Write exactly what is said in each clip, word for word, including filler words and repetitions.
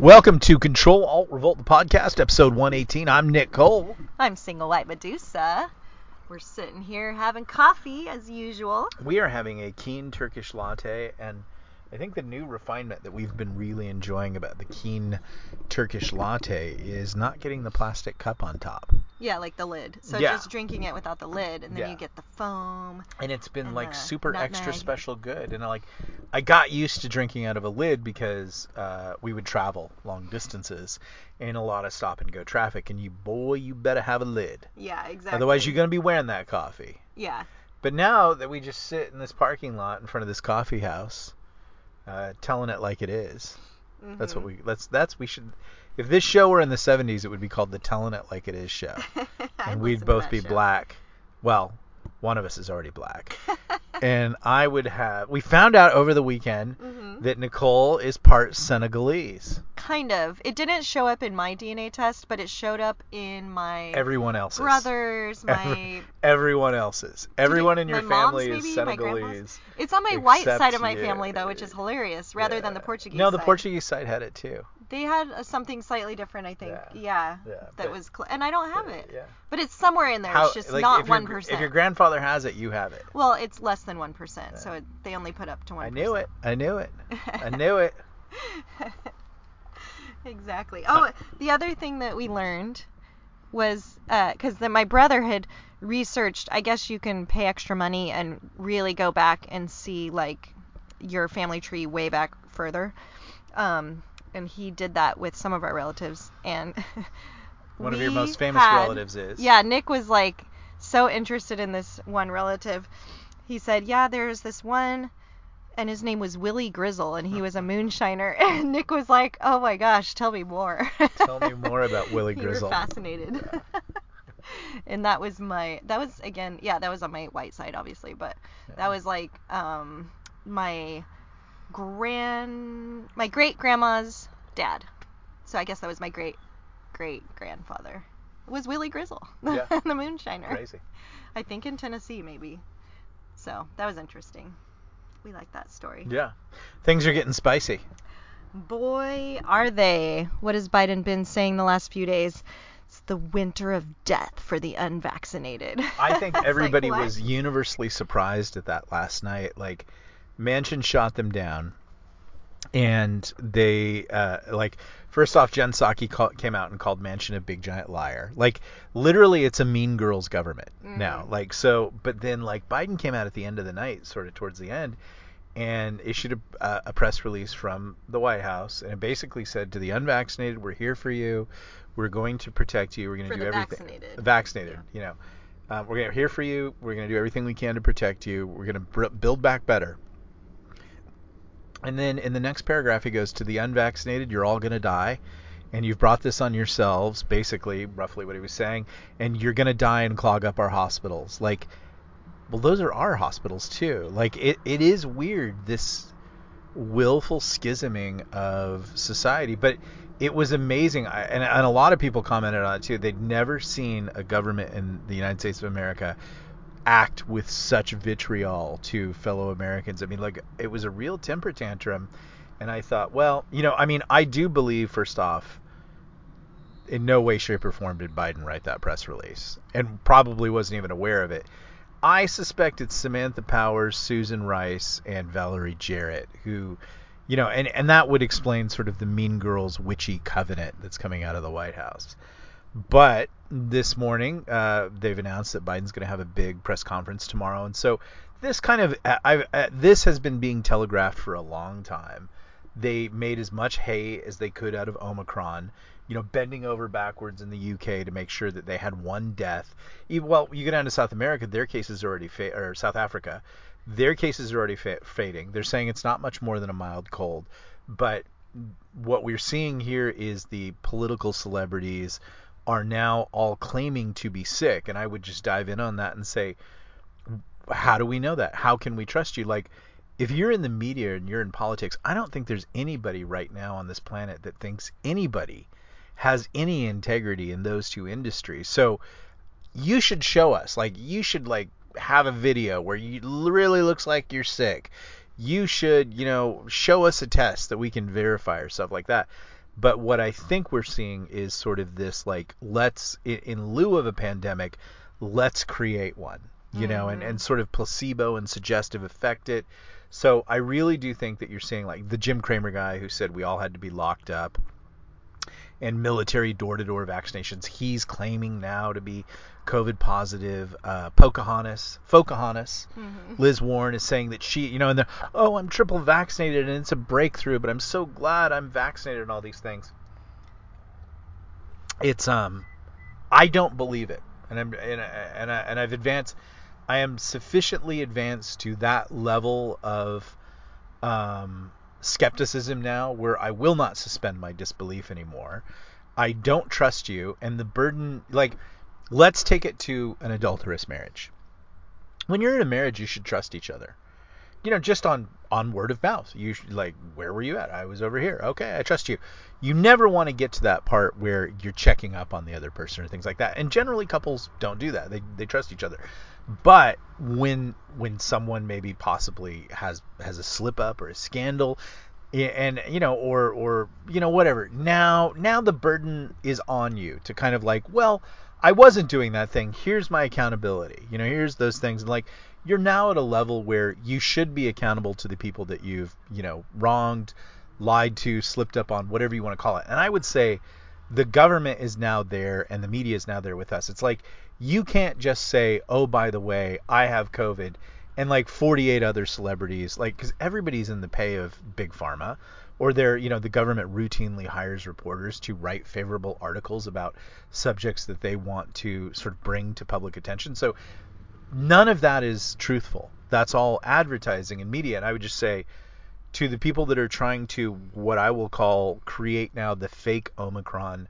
Welcome to Control Alt Revolt, the podcast, episode one eighteen. I'm Nick Cole. I'm Single White Medusa. We're sitting here having coffee as usual. We are having a Keen Turkish Latte, and I think the new refinement that we've been really enjoying about the Keen Turkish Latte is not getting the plastic cup on top. Yeah, like the lid. So yeah. Just drinking it without the lid, and then yeah. You get the foam. And it's been and like super nutmeg. Extra special good. And I like, I got used to drinking out of a lid because uh, we would travel long distances in a lot of stop and go traffic, and you boy, you better have a lid. Yeah, exactly. Otherwise, you're gonna be wearing that coffee. Yeah. But now that we just sit in this parking lot in front of this coffee house. Uh, telling it like it is. Mm-hmm. That's what we. That's that's we should. If this show were in the seventies, it would be called the Telling It Like It Is show, and we'd both be show. black. Well, one of us is already black, and I would have. We found out over the weekend mm-hmm. that Nicole is part Senegalese. Kind of. It didn't show up in my D N A test, but it showed up in my everyone else's brothers, my Every, everyone else's, everyone in your family mom's, is maybe? Senegalese. It's on my white side of my yeah, family though, which is hilarious, rather yeah. than the Portuguese. No, the side. Portuguese side had it too. They had uh, something slightly different, I think. Yeah. yeah, yeah that but, was, cl- and I don't have but, it. Yeah. But it's somewhere in there. How, it's just like not one percent. If your grandfather has it, you have it. Well, it's less than one percent, yeah. so it, they only put up to one. I knew it. I knew it. I knew it. Exactly. Oh, the other thing that we learned was because uh, my brother had researched. I guess you can pay extra money and really go back and see like your family tree way back further. Um, and he did that with some of our relatives. And one of your most famous had, relatives is. Yeah, Nick was like so interested in this one relative. He said, "Yeah, there's this one." And his name was Willie Grizzle, and he was a moonshiner. And Nick was like, "Oh my gosh, tell me more." Tell me more about Willie Grizzle. You were fascinated. Yeah. And that was my, that was again, yeah, that was on my white side, obviously, but yeah. that was like um, my grand, my great grandma's dad. So I guess that was my great great grandfather. It was Willie Grizzle, yeah. the moonshiner. Crazy. I think in Tennessee maybe. So that was interesting. We like that story. Yeah. Things are getting spicy. Boy, are they. What has Biden been saying the last few days? It's the winter of death for the unvaccinated. I think everybody like, was universally surprised at that last night. Like, Manchin shot them down. And they, uh, like, first off, Jen Psaki call, came out and called Manchin a big giant liar. Like, literally, it's a mean girls government mm. now. Like, so, but then, like, Biden came out at the end of the night, sort of towards the end, and issued a, uh, a press release from the White House, and it basically said to the unvaccinated, "We're here for you. We're going to protect you. We're going to do everything." Vaccinated. Vaccinated, yeah. you know. Um, we're here for you. We're going to do everything we can to protect you. We're going to br- build back better. And then in the next paragraph, he goes, "To the unvaccinated, you're all going to die, and you've brought this on yourselves," basically, roughly what he was saying, "and you're going to die and clog up our hospitals." Like, well, those are our hospitals, too. Like, it, it is weird, this willful schisming of society. But it was amazing, I, and, and a lot of people commented on it, too. They'd never seen a government in the United States of America act with such vitriol to fellow Americans. I mean, like, it was a real temper tantrum. And I thought, well, you know, I mean, I do believe, first off, in no way, shape, or form did Biden write that press release, and probably wasn't even aware of it. I suspect it's Samantha Powers, Susan Rice, and Valerie Jarrett who, you know, and, and that would explain sort of the mean girls witchy covenant that's coming out of the White House. But this morning, uh, they've announced that Biden's going to have a big press conference tomorrow. And so this kind of I, I, this has been being telegraphed for a long time. They made as much hay as they could out of Omicron, you know, bending over backwards in the U K to make sure that they had one death. Even, well, you go down to South America, their cases are already fa- or South Africa, their cases are already fa- fading. They're saying it's not much more than a mild cold. But what we're seeing here is the political celebrities are now all claiming to be sick. And I would just dive in on that and say, how do we know that? How can we trust you? Like, if you're in the media and you're in politics, I don't think there's anybody right now on this planet that thinks anybody has any integrity in those two industries. So you should show us, like, you should like have a video where you really looks like you're sick. You should, you know, show us a test that we can verify or stuff like that. But what I think we're seeing is sort of this, like, let's, in lieu of a pandemic, let's create one, you mm-hmm. know, and, and sort of placebo and suggestive effect it. So I really do think that you're seeing, like, the Jim Cramer guy who said we all had to be locked up, and military door-to-door vaccinations. He's claiming now to be COVID positive. Uh, Pocahontas, Pocahontas, mm-hmm. Liz Warren is saying that she, you know, and they're, oh, I'm triple vaccinated and it's a breakthrough, but I'm so glad I'm vaccinated and all these things. It's, um, I don't believe it. And I'm, and, I, and, I, and I've advanced, I am sufficiently advanced to that level of, um, skepticism now where I will not suspend my disbelief anymore. I don't trust you. And the burden, like, let's take it to an adulterous marriage. When you're in a marriage, you should trust each other, you know, just on, on word of mouth. You should, like, where were you at? I was over here. Okay. I trust you. You never want to get to that part where you're checking up on the other person or things like that. And generally couples don't do that. They, they trust each other. But when when someone maybe possibly has has a slip up or a scandal, and you know, or or you know, whatever, now now the burden is on you to kind of like, well, I wasn't doing that thing. Here's my accountability. You know, here's those things. And like, you're now at a level where you should be accountable to the people that you've, you know, wronged, lied to, slipped up on, whatever you want to call it. And I would say the government is now there and the media is now there with us. It's like, you can't just say, oh, by the way, I have COVID, and like forty-eight other celebrities, like, because everybody's in the pay of Big Pharma, or they're, you know, the government routinely hires reporters to write favorable articles about subjects that they want to sort of bring to public attention. So none of that is truthful. That's all advertising and media. And I would just say to the people that are trying to, what I will call, create now the fake Omicron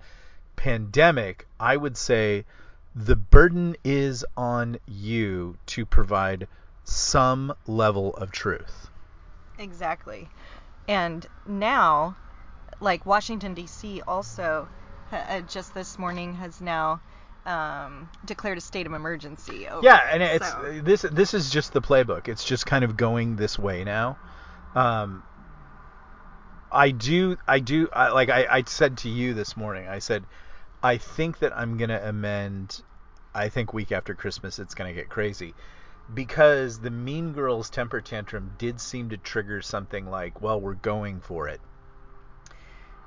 pandemic, I would say, the burden is on you to provide some level of truth. Exactly. And now, like, Washington, D C also uh, just this morning has now um, declared a state of emergency. Over yeah, and it, it's so. this this is just the playbook. It's just kind of going this way now. Um, I do, I do, I, like I, I said to you this morning, I said, I think that I'm going to amend, I think week after Christmas it's going to get crazy, because the Mean Girls temper tantrum did seem to trigger something like, well, we're going for it.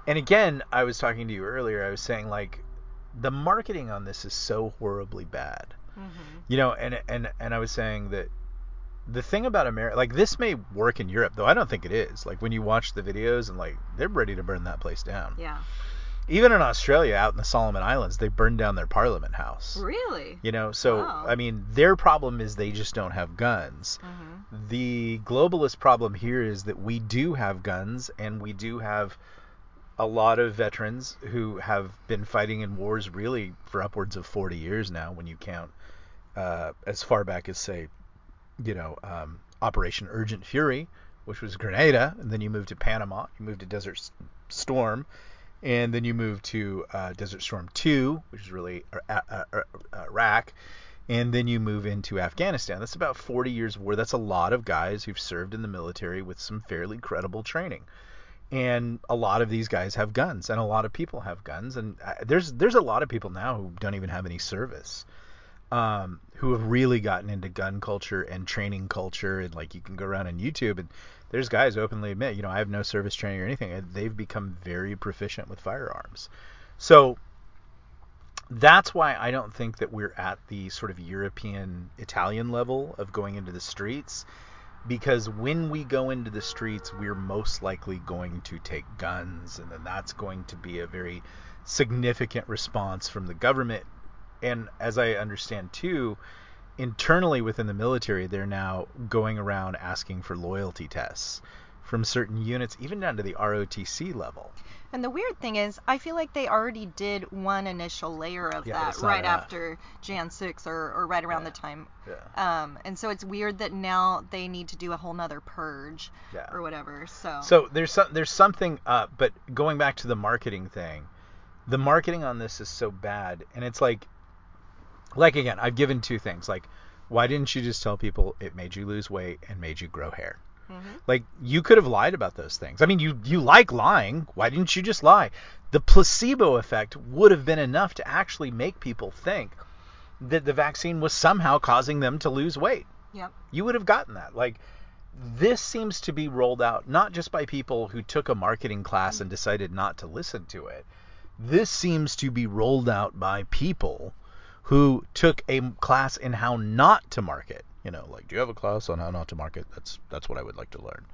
And again, I was talking to you earlier, I was saying, like, the marketing on this is so horribly bad. Mm-hmm. You know, and, and, and I was saying that the thing about America, like, this may work in Europe, though I don't think it is. Like, when you watch the videos and, like, they're ready to burn that place down. Yeah. Even in Australia, out in the Solomon Islands, they burned down their parliament house. Really? You know, so, wow. I mean, their problem is they just don't have guns. Mm-hmm. The globalist problem here is that we do have guns, and we do have a lot of veterans who have been fighting in wars really for upwards of forty years now, when you count uh, as far back as, say, you know, um, Operation Urgent Fury, which was Grenada, and then you moved to Panama, you moved to Desert Storm, and then you move to uh, Desert Storm two, which is really uh, uh, uh, Iraq, and then you move into Afghanistan. That's about forty years of war. That's a lot of guys who've served in the military with some fairly credible training. And a lot of these guys have guns, and a lot of people have guns. And uh, there's there's a lot of people now who don't even have any service, um, who have really gotten into gun culture and training culture. And, like, you can go around on YouTube and there's guys who openly admit, you know, I have no service training or anything. They've become very proficient with firearms. So that's why I don't think that we're at the sort of European, Italian level of going into the streets, because when we go into the streets, we're most likely going to take guns, and then that's going to be a very significant response from the government. And as I understand, too, internally within the military, they're now going around asking for loyalty tests from certain units, even down to the R O T C level. And the weird thing is, I feel like they already did one initial layer of yeah, that right enough. after January sixth or, or right around yeah. the time. Yeah. Um, and so it's weird that now they need to do a whole nother purge yeah. or whatever. So so there's some, there's something up, but going back to the marketing thing, the marketing on this is so bad, and it's like, Like, again, I've given two things. Like, why didn't you just tell people it made you lose weight and made you grow hair? Mm-hmm. Like, you could have lied about those things. I mean, you, you like lying. Why didn't you just lie? The placebo effect would have been enough to actually make people think that the vaccine was somehow causing them to lose weight. Yep. You would have gotten that. Like, this seems to be rolled out not just by people who took a marketing class and decided not to listen to it. This seems to be rolled out by people who took a class in how not to market. You know, like, do you have a class on how not to market? That's that's what I would like to learn.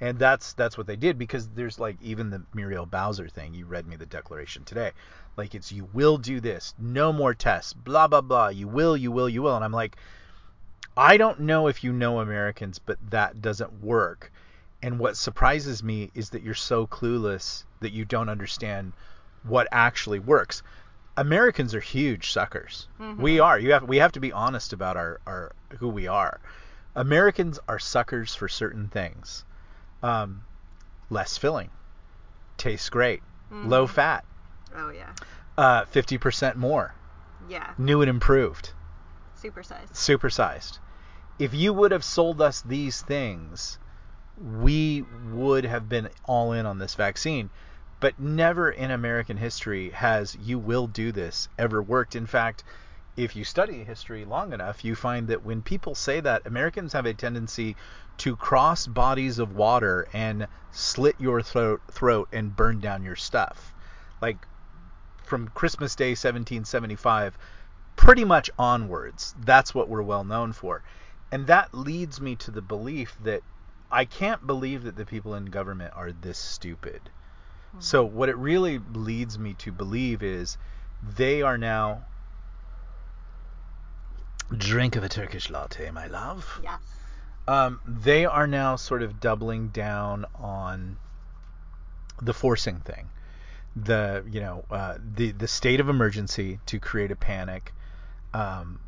And that's that's what they did, because there's, like, even the Muriel Bowser thing. You read me the declaration today. Like, it's, you will do this. No more tests. Blah, blah, blah. You will, you will, you will. And I'm like, I don't know if you know Americans, but that doesn't work. And what surprises me is that you're so clueless that you don't understand what actually works. Americans are huge suckers. Mm-hmm. We are. You have we have to be honest about our, our who we are. Americans are suckers for certain things. Um, less filling. Tastes great. Mm-hmm. Low fat. Oh yeah. Uh, fifty percent more. Yeah. New and improved. Supersized. Supersized. If you would have sold us these things, we would have been all in on this vaccine. But never in American history has "you will do this" ever worked. In fact, if you study history long enough, you find that when people say that, Americans have a tendency to cross bodies of water and slit your throat, throat and burn down your stuff. Like, from Christmas Day seventeen seventy-five, pretty much onwards, that's what we're well known for. And that leads me to the belief that I can't believe that the people in government are this stupid. So what it really leads me to believe is they are now... Drink of a Turkish latte, my love. Yes. Um, they are now sort of doubling down on the forcing thing. The, you know, uh, the, the state of emergency to create a panic. Um,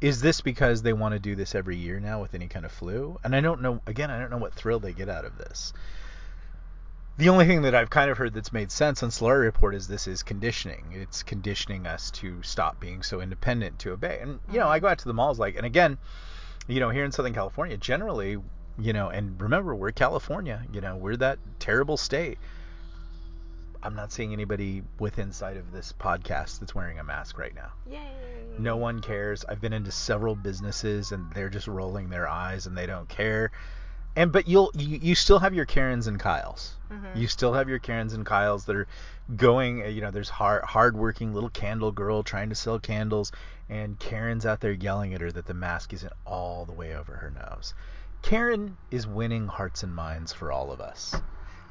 is this because they want to do this every year now with any kind of flu? And I don't know, again, I don't know what thrill they get out of this. The only thing that I've kind of heard that's made sense on Solari Report is this is conditioning. It's conditioning us to stop being so independent, to obey. And, you know, I go out to the malls, like, and again, you know, here in Southern California, generally, you know, and remember, we're California, you know, we're that terrible state. I'm not seeing anybody within sight of this podcast that's wearing a mask right now. Yay. No one cares. I've been into several businesses and they're just rolling their eyes and they don't care. And but you'll you, you still have your Karens and Kyles. Mm-hmm. You still have your Karens and Kyles that are going. You know, there's hard hardworking little candle girl trying to sell candles, and Karen's out there yelling at her that the mask isn't all the way over her nose. Karen is winning hearts and minds for all of us,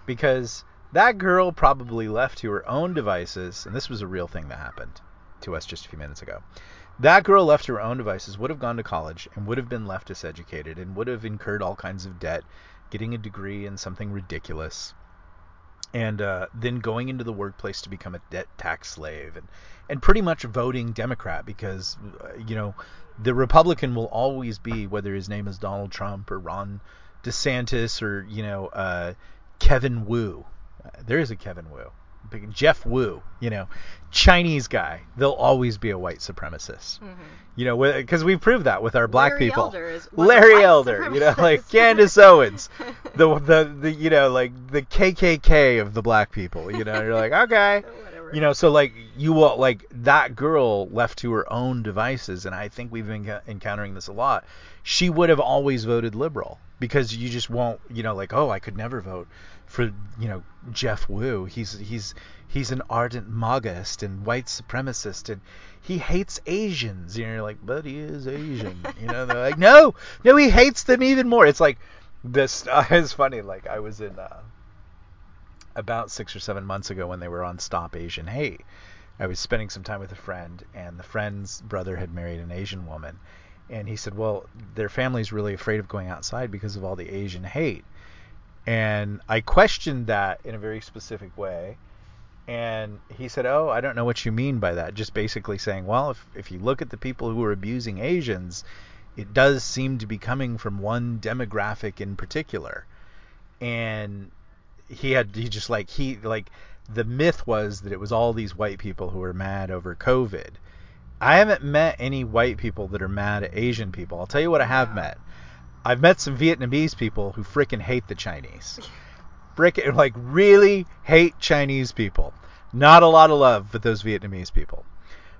because that girl probably left to her own devices, and this was a real thing that happened to us just a few minutes ago. That girl left to her own devices, would have gone to college, and would have been leftist educated, and would have incurred all kinds of debt, getting a degree in something ridiculous, and uh, then going into the workplace to become a debt tax slave, and, and pretty much voting Democrat, because, uh, you know, the Republican will always be, whether his name is Donald Trump or Ron DeSantis or, you know, uh, Kevin Wu. Uh, there is a Kevin Wu. Jeff Wu, you know, Chinese guy, they'll always be a white supremacist. Mm-hmm. You know, because we've proved that with our black Larry people. Elder is Larry Elder, you know, like Candace Owens, the, the the you know, like the K K K of the black people. You know, you're like, okay, so you know, so like you will, like that girl left to her own devices, and I think we've been enc- encountering this a lot. She would have always voted liberal, because you just won't, you know, like, oh, I could never vote for, you know, Jeff Wu. He's he's he's an ardent MAGAist and white supremacist, and he hates Asians. You know, you're like, but he is Asian. You know, they're like, no, no, he hates them even more. It's like this. Uh, it's funny. Like, I was in uh, about six or seven months ago when they were on Stop Asian Hate. I was spending some time with a friend, and the friend's brother had married an Asian woman. And he said, well, their family's really afraid of going outside because of all the Asian hate. And I questioned that in a very specific way. And he said, oh, I don't know what you mean by that. Just basically saying, well, if, if you look at the people who are abusing Asians, it does seem to be coming from one demographic in particular. And he had, he just like, he, like, the myth was that it was all these white people who were mad over COVID. I haven't met any white people that are mad at Asian people. I'll tell you what I have met. I've met some Vietnamese people who frickin' hate the Chinese. Frickin', like, really hate Chinese people. Not a lot of love for those Vietnamese people.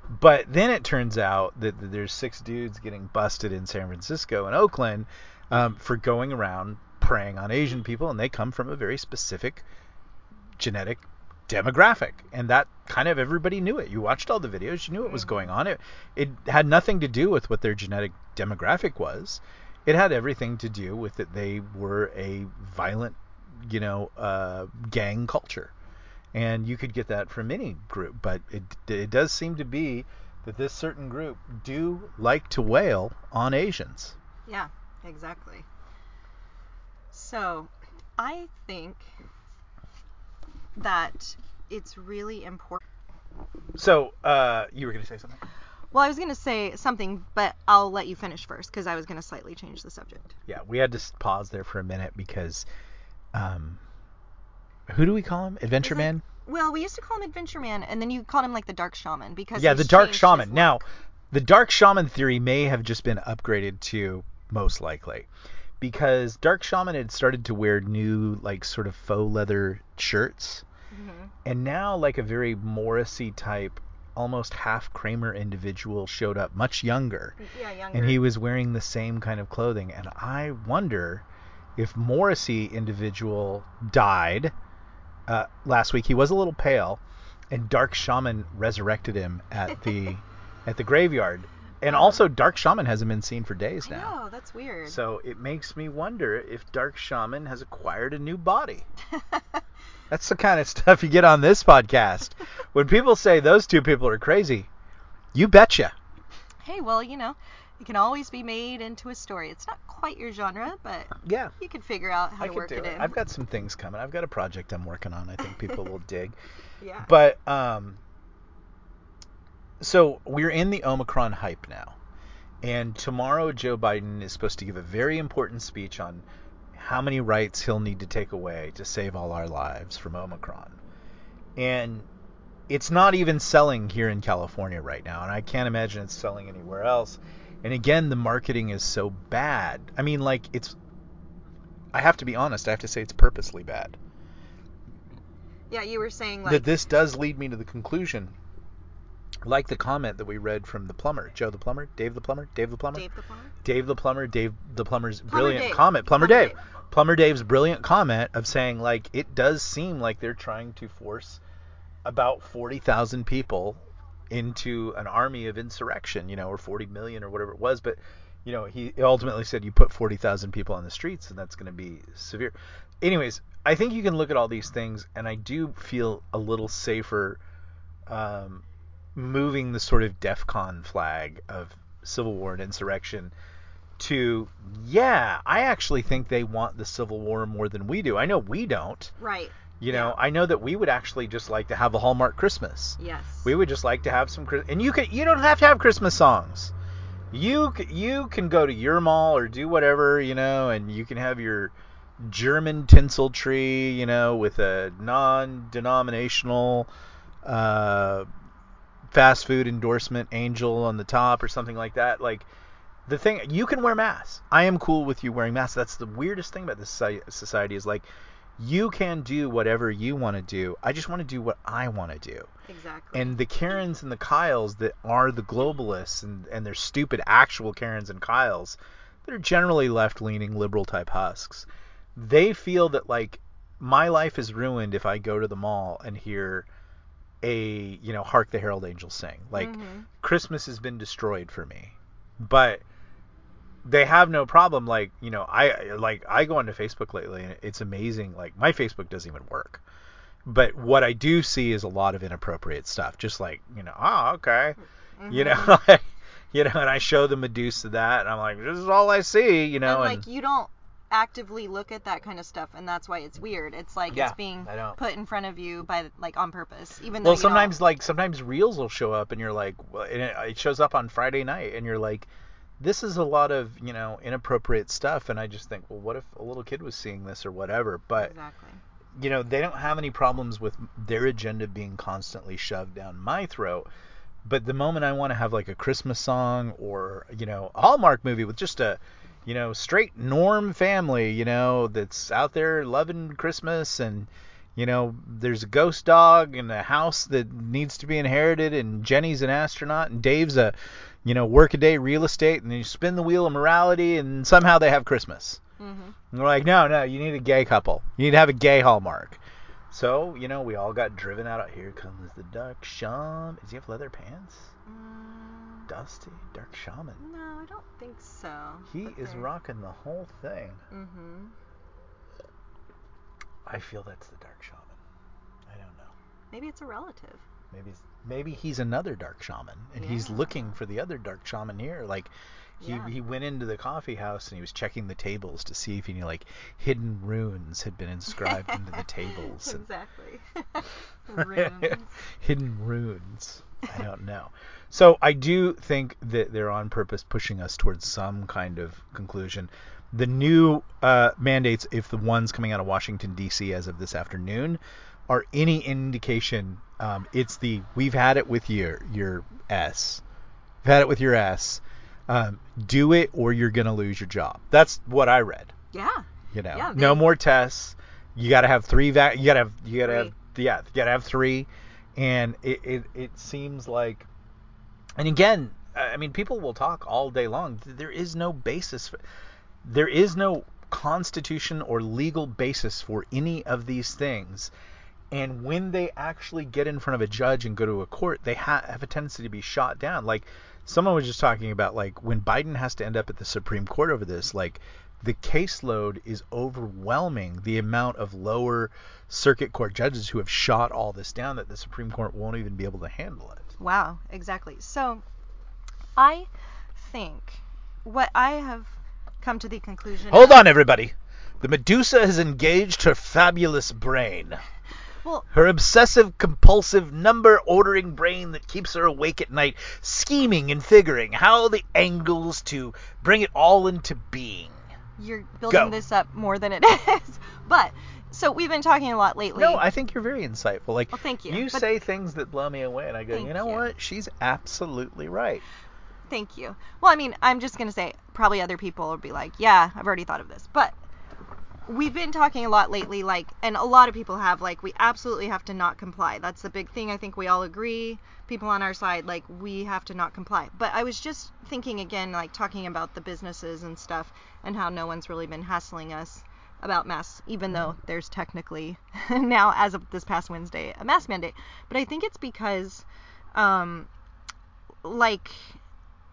But then it turns out that there's six dudes getting busted in San Francisco and Oakland um, for going around preying on Asian people, and they come from a very specific genetic demographic, and that kind of everybody knew it. You watched all the videos, you knew what was going on. It, it had nothing to do with what their genetic demographic was. It had everything to do with that they were a violent, you know, uh, gang culture. And you could get that from any group, but it, it does seem to be that this certain group do like to wail on Asians. Yeah, exactly. So I think that it's really important. So uh, you were going to say something? Well, I was going to say something, but I'll let you finish first because I was going to slightly change the subject. Yeah, we had to pause there for a minute because... Um, who do we call him? Adventure Man? Well, we used to call him Adventure Man, and then you called him like the Dark Shaman because yeah, the Dark Shaman. Now, the Dark Shaman theory may have just been upgraded to most likely because Dark Shaman had started to wear new like sort of faux leather shirts, mm-hmm. and now like a very Morrissey type, almost half Cramer individual showed up, much younger. Yeah, younger. And he was wearing the same kind of clothing, and I wonder if Morrissey individual died. Uh, last week he was a little pale, and Dark Shaman resurrected him at the at the graveyard. And also, Dark Shaman hasn't been seen for days now. Oh, that's weird. So it makes me wonder if Dark Shaman has acquired a new body. That's the kind of stuff you get on this podcast. When people say those two people are crazy, you betcha. Hey, well, you know, it can always be made into a story. It's not quite your genre, but yeah, you can figure out how I to work it, it in. I've got some things coming. I've got a project I'm working on. I think people will dig. Yeah. But um, so we're in the Omicron hype now, and tomorrow Joe Biden is supposed to give a very important speech on how many rights he'll need to take away to save all our lives from Omicron, and it's not even selling here in California right now, and I can't imagine it's selling anywhere else. And again, the marketing is so bad. I mean, like, it's... I have to be honest. I have to say it's purposely bad. Yeah, you were saying, like... That this does lead me to the conclusion, like the comment that we read from the plumber. Joe the plumber? Dave the plumber? Dave the plumber? Dave the plumber? Dave the plumber. Dave the plumber's plumber brilliant Dave. comment. Plumber, plumber Dave. Dave. Plumber Dave's brilliant comment of saying, like, it does seem like they're trying to force about forty thousand people into an army of insurrection, you know, or forty million or whatever it was. But, you know, he ultimately said you put forty thousand people on the streets and that's going to be severe. Anyways, I think you can look at all these things, and I do feel a little safer um, moving the sort of DEFCON flag of civil war and insurrection to, yeah, I actually think they want the civil war more than we do. I know we don't. Right. You know, yeah. I know that we would actually just like to have a Hallmark Christmas. Yes. We would just like to have some Christmas. And you can, you don't have to have Christmas songs. You you can go to your mall or do whatever, you know, and you can have your German tinsel tree, you know, with a non-denominational uh, fast food endorsement angel on the top or something like that. Like, the thing, you can wear masks. I am cool with you wearing masks. That's the weirdest thing about this society is, like, you can do whatever you want to do. I just want to do what I want to do. Exactly. And the Karens and the Kyles that are the globalists and, and their stupid actual Karens and Kyles that are generally left-leaning liberal type husks, they feel that, like, my life is ruined if I go to the mall and hear a, you know, Hark the Herald Angels Sing. Like, mm-hmm. Christmas has been destroyed for me. But... they have no problem, like, you know, I like I go onto Facebook lately, and it's amazing. Like, my Facebook doesn't even work, but what I do see is a lot of inappropriate stuff. Just like, you know, oh, okay, mm-hmm. you know, like, you know, and I show the Medusa that, and I'm like, this is all I see, you know. And, and like, you don't actively look at that kind of stuff, and that's why it's weird. It's like yeah, it's being put in front of you by, like, on purpose, even though. Well, sometimes don't... like sometimes reels will show up, and you're like, well, and it shows up on Friday night, and you're like, this is a lot of, you know, inappropriate stuff, and I just think, well, what if a little kid was seeing this or whatever? But, exactly. you know, they don't have any problems with their agenda being constantly shoved down my throat. But the moment I want to have, like, a Christmas song or, you know, a Hallmark movie with just a you know, straight norm family, you know, that's out there loving Christmas, and, you know, there's a ghost dog and a house that needs to be inherited, and Jenny's an astronaut, and Dave's a, you know, workaday real estate, and you spin the wheel of morality, and somehow they have Christmas. Mm-hmm. And we're like, no, no, you need a gay couple. You need to have a gay hallmark. So, you know, we all got driven out. Here comes the dark shaman. Does he have leather pants? Mm. Dusty, dark shaman. No, I don't think so. He is they're... rocking the whole thing. Mm-hmm. I feel that's the dark shaman. I don't know. Maybe it's a relative. Maybe maybe he's another dark shaman, and yeah. he's looking for the other dark shaman here. Like, he yeah. he went into the coffee house and he was checking the tables to see if any like hidden runes had been inscribed into the tables. Exactly. Runes. Hidden runes. I don't know. So I do think that they're on purpose pushing us towards some kind of conclusion. The new uh, mandates, if the ones coming out of Washington, D C as of this afternoon, are any indication, um, it's the we've had it with your your ass. We've had it with your ass. Um, do it or you're going to lose your job. That's what I read. Yeah. You know, yeah, they, no more tests. You got to have three. Vac- you got to have, you got to have, yeah, you got to have three. And it, it, it seems like, and again, I mean, people will talk all day long. There is no basis for, there is no constitution or legal basis for any of these things. And when they actually get in front of a judge and go to a court, they ha- have a tendency to be shot down. Like, someone was just talking about, like, when Biden has to end up at the Supreme Court over this, like, the caseload is overwhelming, the amount of lower circuit court judges who have shot all this down that the Supreme Court won't even be able to handle it. Wow, exactly. So I think what I have come to the conclusion... Hold of- on, everybody. The Medusa has engaged her fabulous brain. Well, her obsessive-compulsive, number-ordering brain that keeps her awake at night, scheming and figuring how the angles to bring it all into being. You're building Go. this up more than it is. But, so we've been talking a lot lately. No, I think you're very insightful. Like, well, thank you. You but say things that blow me away, and I go, you know you. what? She's absolutely right. Thank you. Well, I mean, I'm just going to say, probably other people will be like, yeah, I've already thought of this. But... we've been talking a lot lately, like, and a lot of people have, like, we absolutely have to not comply. That's the big thing. I think we all agree, people on our side, like, we have to not comply. But I was just thinking again, like, talking about the businesses and stuff and how no one's really been hassling us about masks, even though there's technically now, as of this past Wednesday, a mask mandate. But I think it's because, um, like,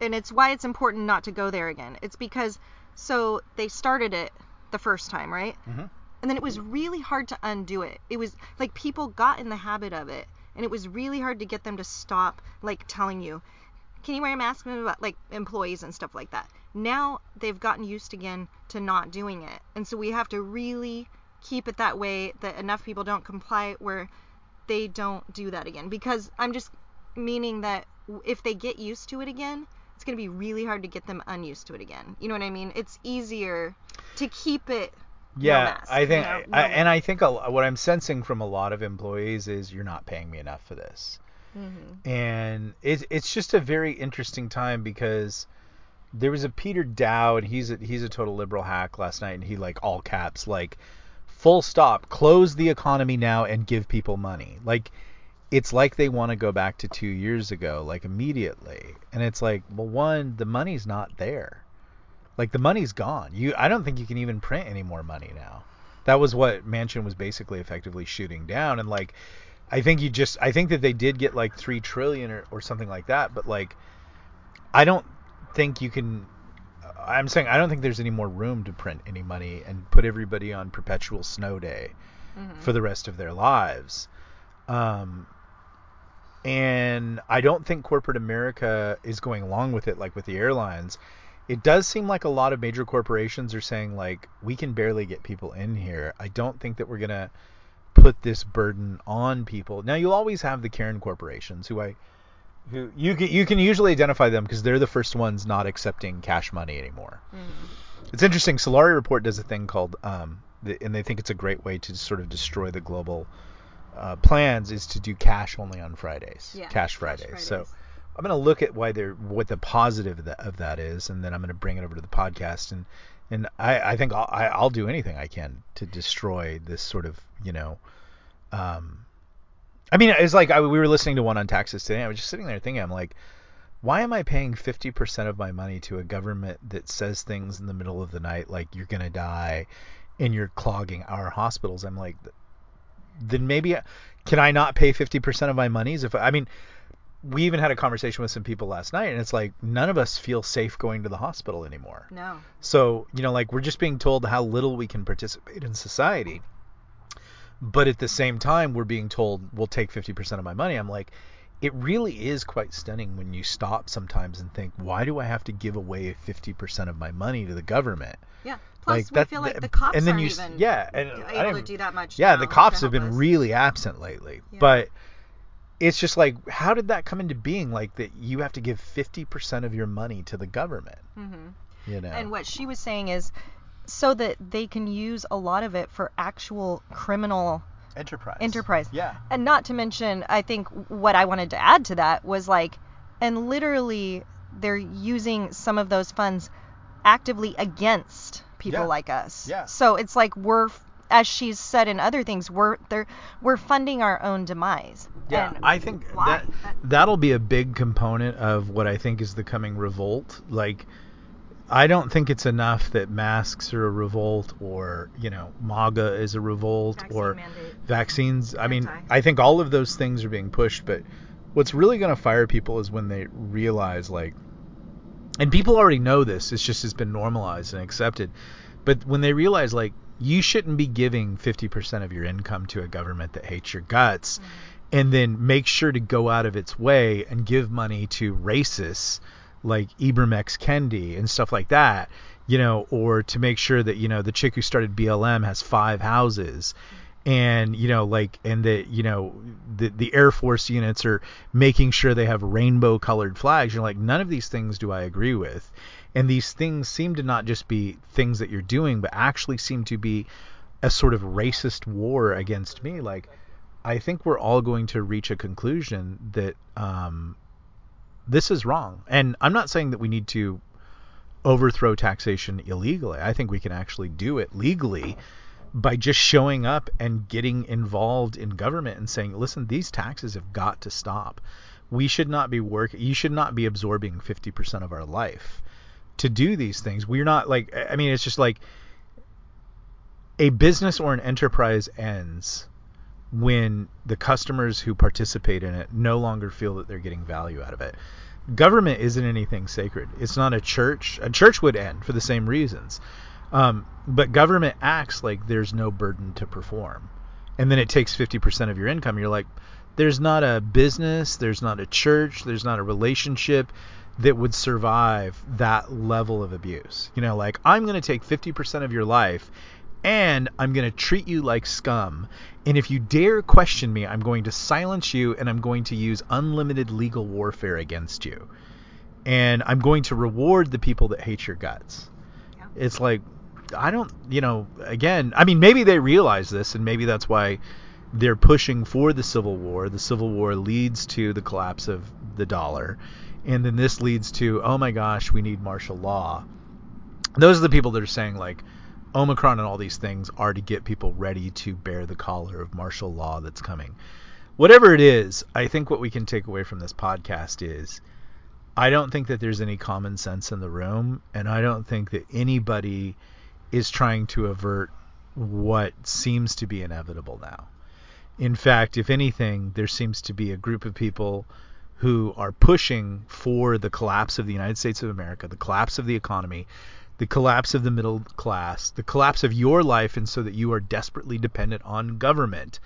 and it's why it's important not to go there again. It's because, so they started it the first time, right? Mm-hmm. And then it was really hard to undo it. It was like people got in the habit of it, and it was really hard to get them to stop, like, telling you, can you wear a mask? Like, employees and stuff like that. Now they've gotten used again to not doing it, and so we have to really keep it that way, that enough people don't comply where they don't do that again. Because I'm just meaning that if they get used to it again, it's going to be really hard to get them unused to it again. You know what I mean? It's easier to keep it. Yeah, no mask, I think, you know, no I, and I think a, what I'm sensing from a lot of employees is, you're not paying me enough for this. Mm-hmm. And it, it's just a very interesting time, because there was a Peter Dow, and he's a, he's a total liberal hack last night, and he, like, all caps, like, full stop, close the economy now and give people money. Like, it's like they want to go back to two years ago, like, immediately. And it's like, well, one, the money's not there. Like, the money's gone. You, I don't think you can even print any more money now. That was what Manchin was basically effectively shooting down. And, like, I think you just, I think that they did get, like, three trillion dollars or, or something like that. But, like, I don't think you can, I'm saying, I don't think there's any more room to print any money and put everybody on perpetual snow day mm-hmm. for the rest of their lives. Um, And I don't think corporate America is going along with it, like with the airlines. It does seem like a lot of major corporations are saying, like, we can barely get people in here. I don't think that we're going to put this burden on people. Now, you'll always have the Karen corporations who I who you can, you can usually identify them because they're the first ones not accepting cash money anymore. Mm-hmm. It's interesting. Solari Report does a thing called um, the, and they think it's a great way to sort of destroy the global Uh, plans is to do cash only on Fridays, yeah, cash Fridays. Cash Fridays. So I'm going to look at why they're what the positive of that, of that is, and then I'm going to bring it over to the podcast. And and I, I think I'll, I, I'll do anything I can to destroy this sort of, you know, um, I mean, it's like I, we were listening to one on taxes today. I was just sitting there thinking, I'm like, why am I paying fifty percent of my money to a government that says things in the middle of the night like you're going to die and you're clogging our hospitals? I'm like, then maybe can I not pay fifty percent of my monies? If I mean, we even had a conversation with some people last night, and it's like none of us feel safe going to the hospital anymore. No. So, you know, like we're just being told how little we can participate in society. But at the same time, we're being told we'll take fifty percent of my money. I'm like, it really is quite stunning when you stop sometimes and think, why do I have to give away fifty percent of my money to the government? Yeah. Plus, like, we that, feel like the cops and then aren't you, even yeah, and able to do that much. Yeah, the cops have been us. really absent lately. Yeah. But it's just like, how did that come into being? Like that you have to give fifty percent of your money to the government. Mm-hmm. You know. And what she was saying is so that they can use a lot of it for actual criminal enterprise. Enterprise. Yeah. And not to mention, I think what I wanted to add to that was like, and literally they're using some of those funds actively against people yeah. like us. Yeah. So it's like we're, as she's said in other things, we're they're, we're funding our own demise. Yeah. And I think why? that that'll be a big component of what I think is the coming revolt. Like, I don't think it's enough that masks are a revolt, or, you know, MAGA is a revolt, Vaccine or mandate. vaccines. I mean, I think all of those things are being pushed, but what's really going to fire people is when they realize, like, and people already know this, it's just, it's been normalized and accepted. But when they realize, like, you shouldn't be giving fifty percent of your income to a government that hates your guts, mm-hmm. and then make sure to go out of its way and give money to racists like Ibram X. Kendi and stuff like that, you know, or to make sure that, you know, the chick who started B L M has five houses, and, you know, like, and that, you know, the, the Air Force units are making sure they have rainbow colored flags. You're like, none of these things do I agree with. And these things seem to not just be things that you're doing, but actually seem to be a sort of racist war against me. Like, I think we're all going to reach a conclusion that, um, this is wrong. And I'm not saying that we need to overthrow taxation illegally. I think we can actually do it legally by just showing up and getting involved in government and saying, listen, these taxes have got to stop. We should not be working. You should not be absorbing fifty percent of our life to do these things. We're not like, I mean, it's just like a business or an enterprise ends when the customers who participate in it no longer feel that they're getting value out of it. Government isn't anything sacred. It's not a church. A church would end for the same reasons. Um, but government acts like there's no burden to perform. And then it takes fifty percent of your income. You're like, there's not a business, there's not a church, there's not a relationship that would survive that level of abuse. You know, like, I'm going to take fifty percent of your life, and I'm going to treat you like scum. And if you dare question me, I'm going to silence you, and I'm going to use unlimited legal warfare against you. And I'm going to reward the people that hate your guts. Yeah. It's like, I don't, you know, again, I mean, maybe they realize this, and maybe that's why they're pushing for the Civil War. The Civil War leads to the collapse of the dollar. And then this leads to, oh my gosh, we need martial law. Those are the people that are saying, like, Omicron and all these things are to get people ready to bear the collar of martial law that's coming. Whatever it is, I think what we can take away from this podcast is, I don't think that there's any common sense in the room, and I don't think that anybody is trying to avert what seems to be inevitable now. In fact, if anything, there seems to be a group of people who are pushing for the collapse of the United States of America, the collapse of the economy, the collapse of the middle class, the collapse of your life, and so that you are desperately dependent on government.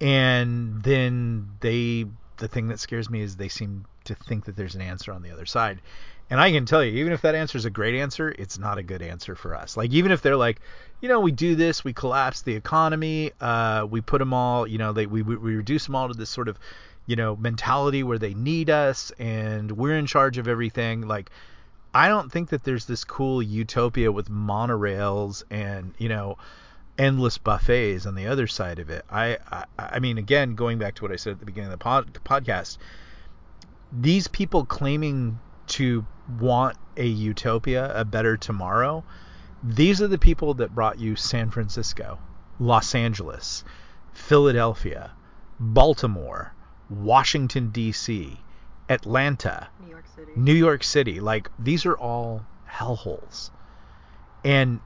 And then they, the thing that scares me is they seem to think that there's an answer on the other side. And I can tell you, even if that answer is a great answer, it's not a good answer for us. Like, even if they're like, you know, we do this, we collapse the economy, uh, we put them all, you know, they, we, we reduce them all to this sort of, you know, mentality where they need us and we're in charge of everything. Like, I don't think that there's this cool utopia with monorails and, you know, endless buffets on the other side of it. I, I, I mean, again, going back to what I said at the beginning of the, pod, the podcast, these people claiming to want a utopia, a better tomorrow, these are the people that brought you San Francisco, Los Angeles, Philadelphia, Baltimore, Washington, D C, Atlanta, New York City. New York City. Like, these are all hellholes. And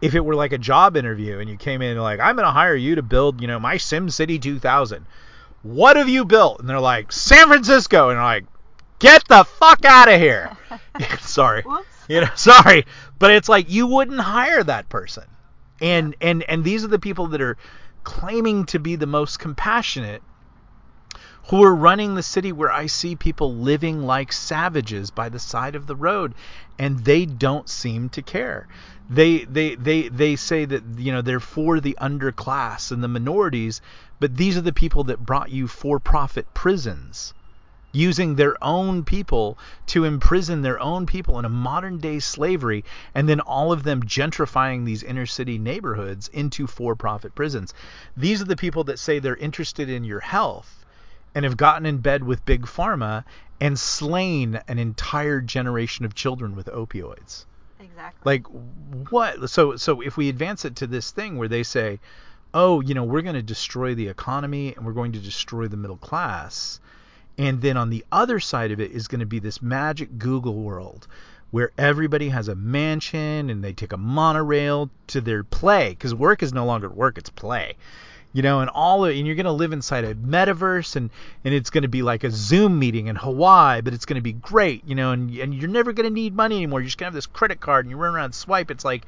if it were like a job interview and you came in and like, I'm going to hire you to build, you know, my SimCity two thousand. What have you built? And they're like, San Francisco. And they're like, get the fuck out of here. Sorry. Whoops. You know, sorry. But it's like, you wouldn't hire that person. And, and, and these are the people that are claiming to be the most compassionate, who are running the city where I see people living like savages by the side of the road, and they don't seem to care. They they they they say that, you know, they're for the underclass and the minorities, but these are the people that brought you for-profit prisons, using their own people to imprison their own people in a modern-day slavery, and then all of them gentrifying these inner-city neighborhoods into for-profit prisons. These are the people that say they're interested in your health, and have gotten in bed with Big Pharma and slain an entire generation of children with opioids. Exactly. Like, what? So so if we advance it to this thing where they say, oh, you know, we're going to destroy the economy and we're going to destroy the middle class, and then on the other side of it is going to be this magic Google world where everybody has a mansion and they take a monorail to their play, because work is no longer work, it's play. You know, and all and you're going to live inside a metaverse, and, and it's going to be like a Zoom meeting in Hawaii, but it's going to be great, you know, and, and you're never going to need money anymore. You're just going to have this credit card and you run around and swipe. It's like,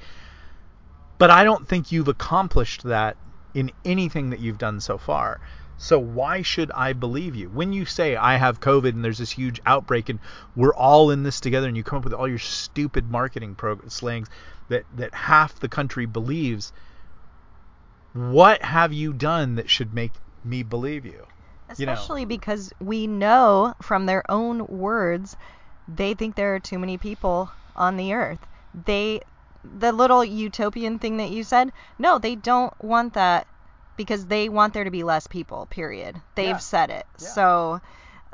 but I don't think you've accomplished that in anything that you've done so far. So why should I believe you? When you say I have COVID and there's this huge outbreak and we're all in this together, and you come up with all your stupid marketing programs, slangs that, that half the country believes, what have you done that should make me believe you? Especially, you know, because we know from their own words, they think there are too many people on the earth. They, the little utopian thing that you said, no, they don't want that because they want there to be less people, period. They've yeah. said it. Yeah. So,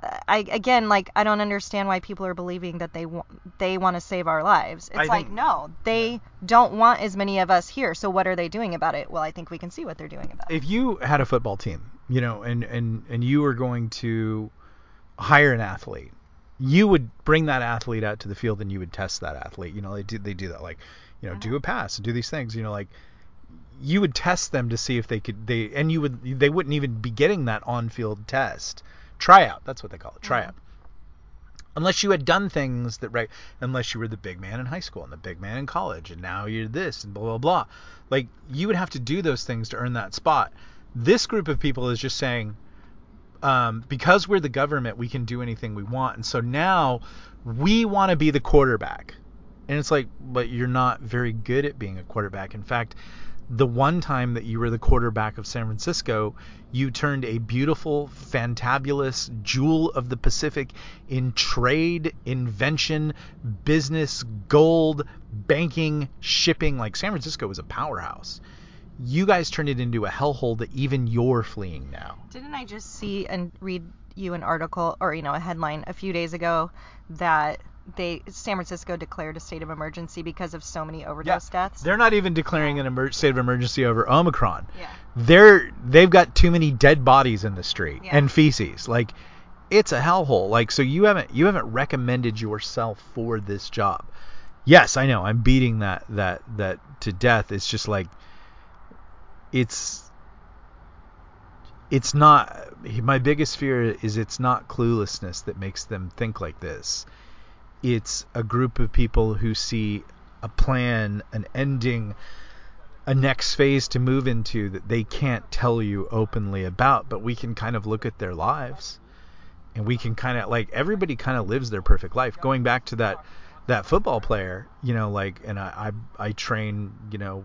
uh, I again, like, I don't understand why people are believing that they, wa- they want to save our lives. It's I like, think, no, they yeah. don't want as many of us here. So what are they doing about it? Well, I think we can see what they're doing about it. If you had a football team, you know, and, and, and you were going to hire an athlete, you would bring that athlete out to the field and you would test that athlete. You know, they do, they do that. Like, you know, mm-hmm. do a pass, do these things, you know, like, you would test them to see if they could, they, and you would, they wouldn't even be getting that on-field test. Tryout, that's what they call it, tryout. Mm-hmm. Unless you had done things that, right, unless you were the big man in high school and the big man in college and now you're this and blah, blah, blah. Like, you would have to do those things to earn that spot. This group of people is just saying, um, because we're the government, we can do anything we want. And so now we want to be the quarterback. And it's like, but you're not very good at being a quarterback. In fact, the one time that you were the quarterback of San Francisco, you turned a beautiful, fantabulous jewel of the Pacific in trade, invention, business, gold, banking, shipping. Like, San Francisco was a powerhouse. You guys turned it into a hellhole that even you're fleeing now. Didn't I just see and read you an article, or, you know, a headline a few days ago that They San Francisco declared a state of emergency because of so many overdose yeah. deaths? They're not even declaring an emer- state of emergency over Omicron. Yeah. They're they've got too many dead bodies in the street yeah. and feces. Like, it's a hellhole. Like, so you haven't you haven't recommended yourself for this job. Yes, I know. I'm beating that that that to death. It's just like, it's it's not my biggest fear is it's not cluelessness that makes them think like this. It's a group of people who see a plan, an ending, a next phase to move into that they can't tell you openly about, but we can kind of look at their lives and we can kind of, like, everybody kind of lives their perfect life. Going back to that, that football player, you know, like, and I, I, I train, you know,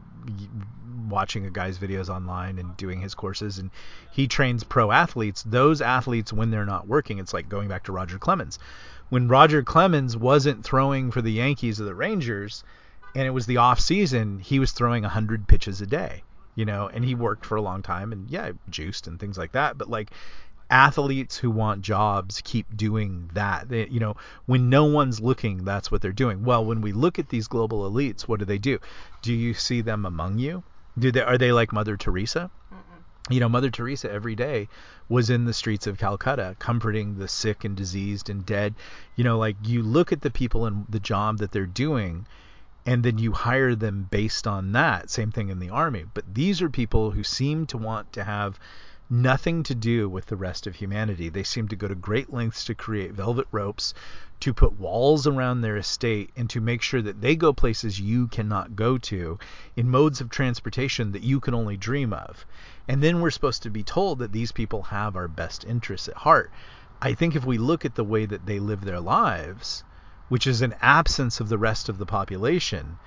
watching a guy's videos online and doing his courses, and he trains pro athletes. Those athletes, when they're not working, it's like going back to Roger Clemens. When Roger Clemens wasn't throwing for the Yankees or the Rangers, and it was the off season, he was throwing one hundred pitches a day, you know, and he worked for a long time and, yeah, juiced and things like that. But, like, athletes who want jobs keep doing that. They, you know, when no one's looking, that's what they're doing. Well, when we look at these global elites, what do they do? Do you see them among you? Do they, are they like Mother Teresa? Mm-mm. You know, Mother Teresa every day was in the streets of Calcutta, comforting the sick and diseased and dead. You know, like, you look at the people and the job that they're doing, and then you hire them based on that. Same thing in the army. But these are people who seem to want to have nothing to do with the rest of humanity. They seem to go to great lengths to create velvet ropes, to put walls around their estate, and to make sure that they go places you cannot go to, in modes of transportation that you can only dream of. And then we're supposed to be told that these people have our best interests at heart. I think if we look at the way that they live their lives, which is an absence of the rest of the population,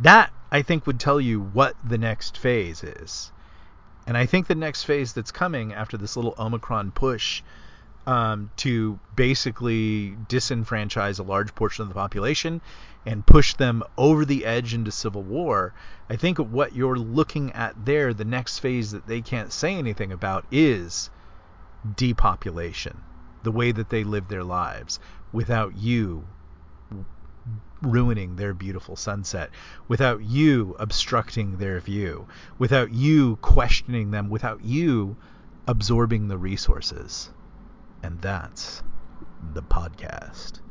that, I think, would tell you what the next phase is. And I think the next phase that's coming after this little Omicron push um, to basically disenfranchise a large portion of the population and push them over the edge into civil war, I think what you're looking at there, the next phase that they can't say anything about, is depopulation, the way that they live their lives without you ruining their beautiful sunset, without you obstructing their view, without you questioning them, without you absorbing the resources. And that's the podcast.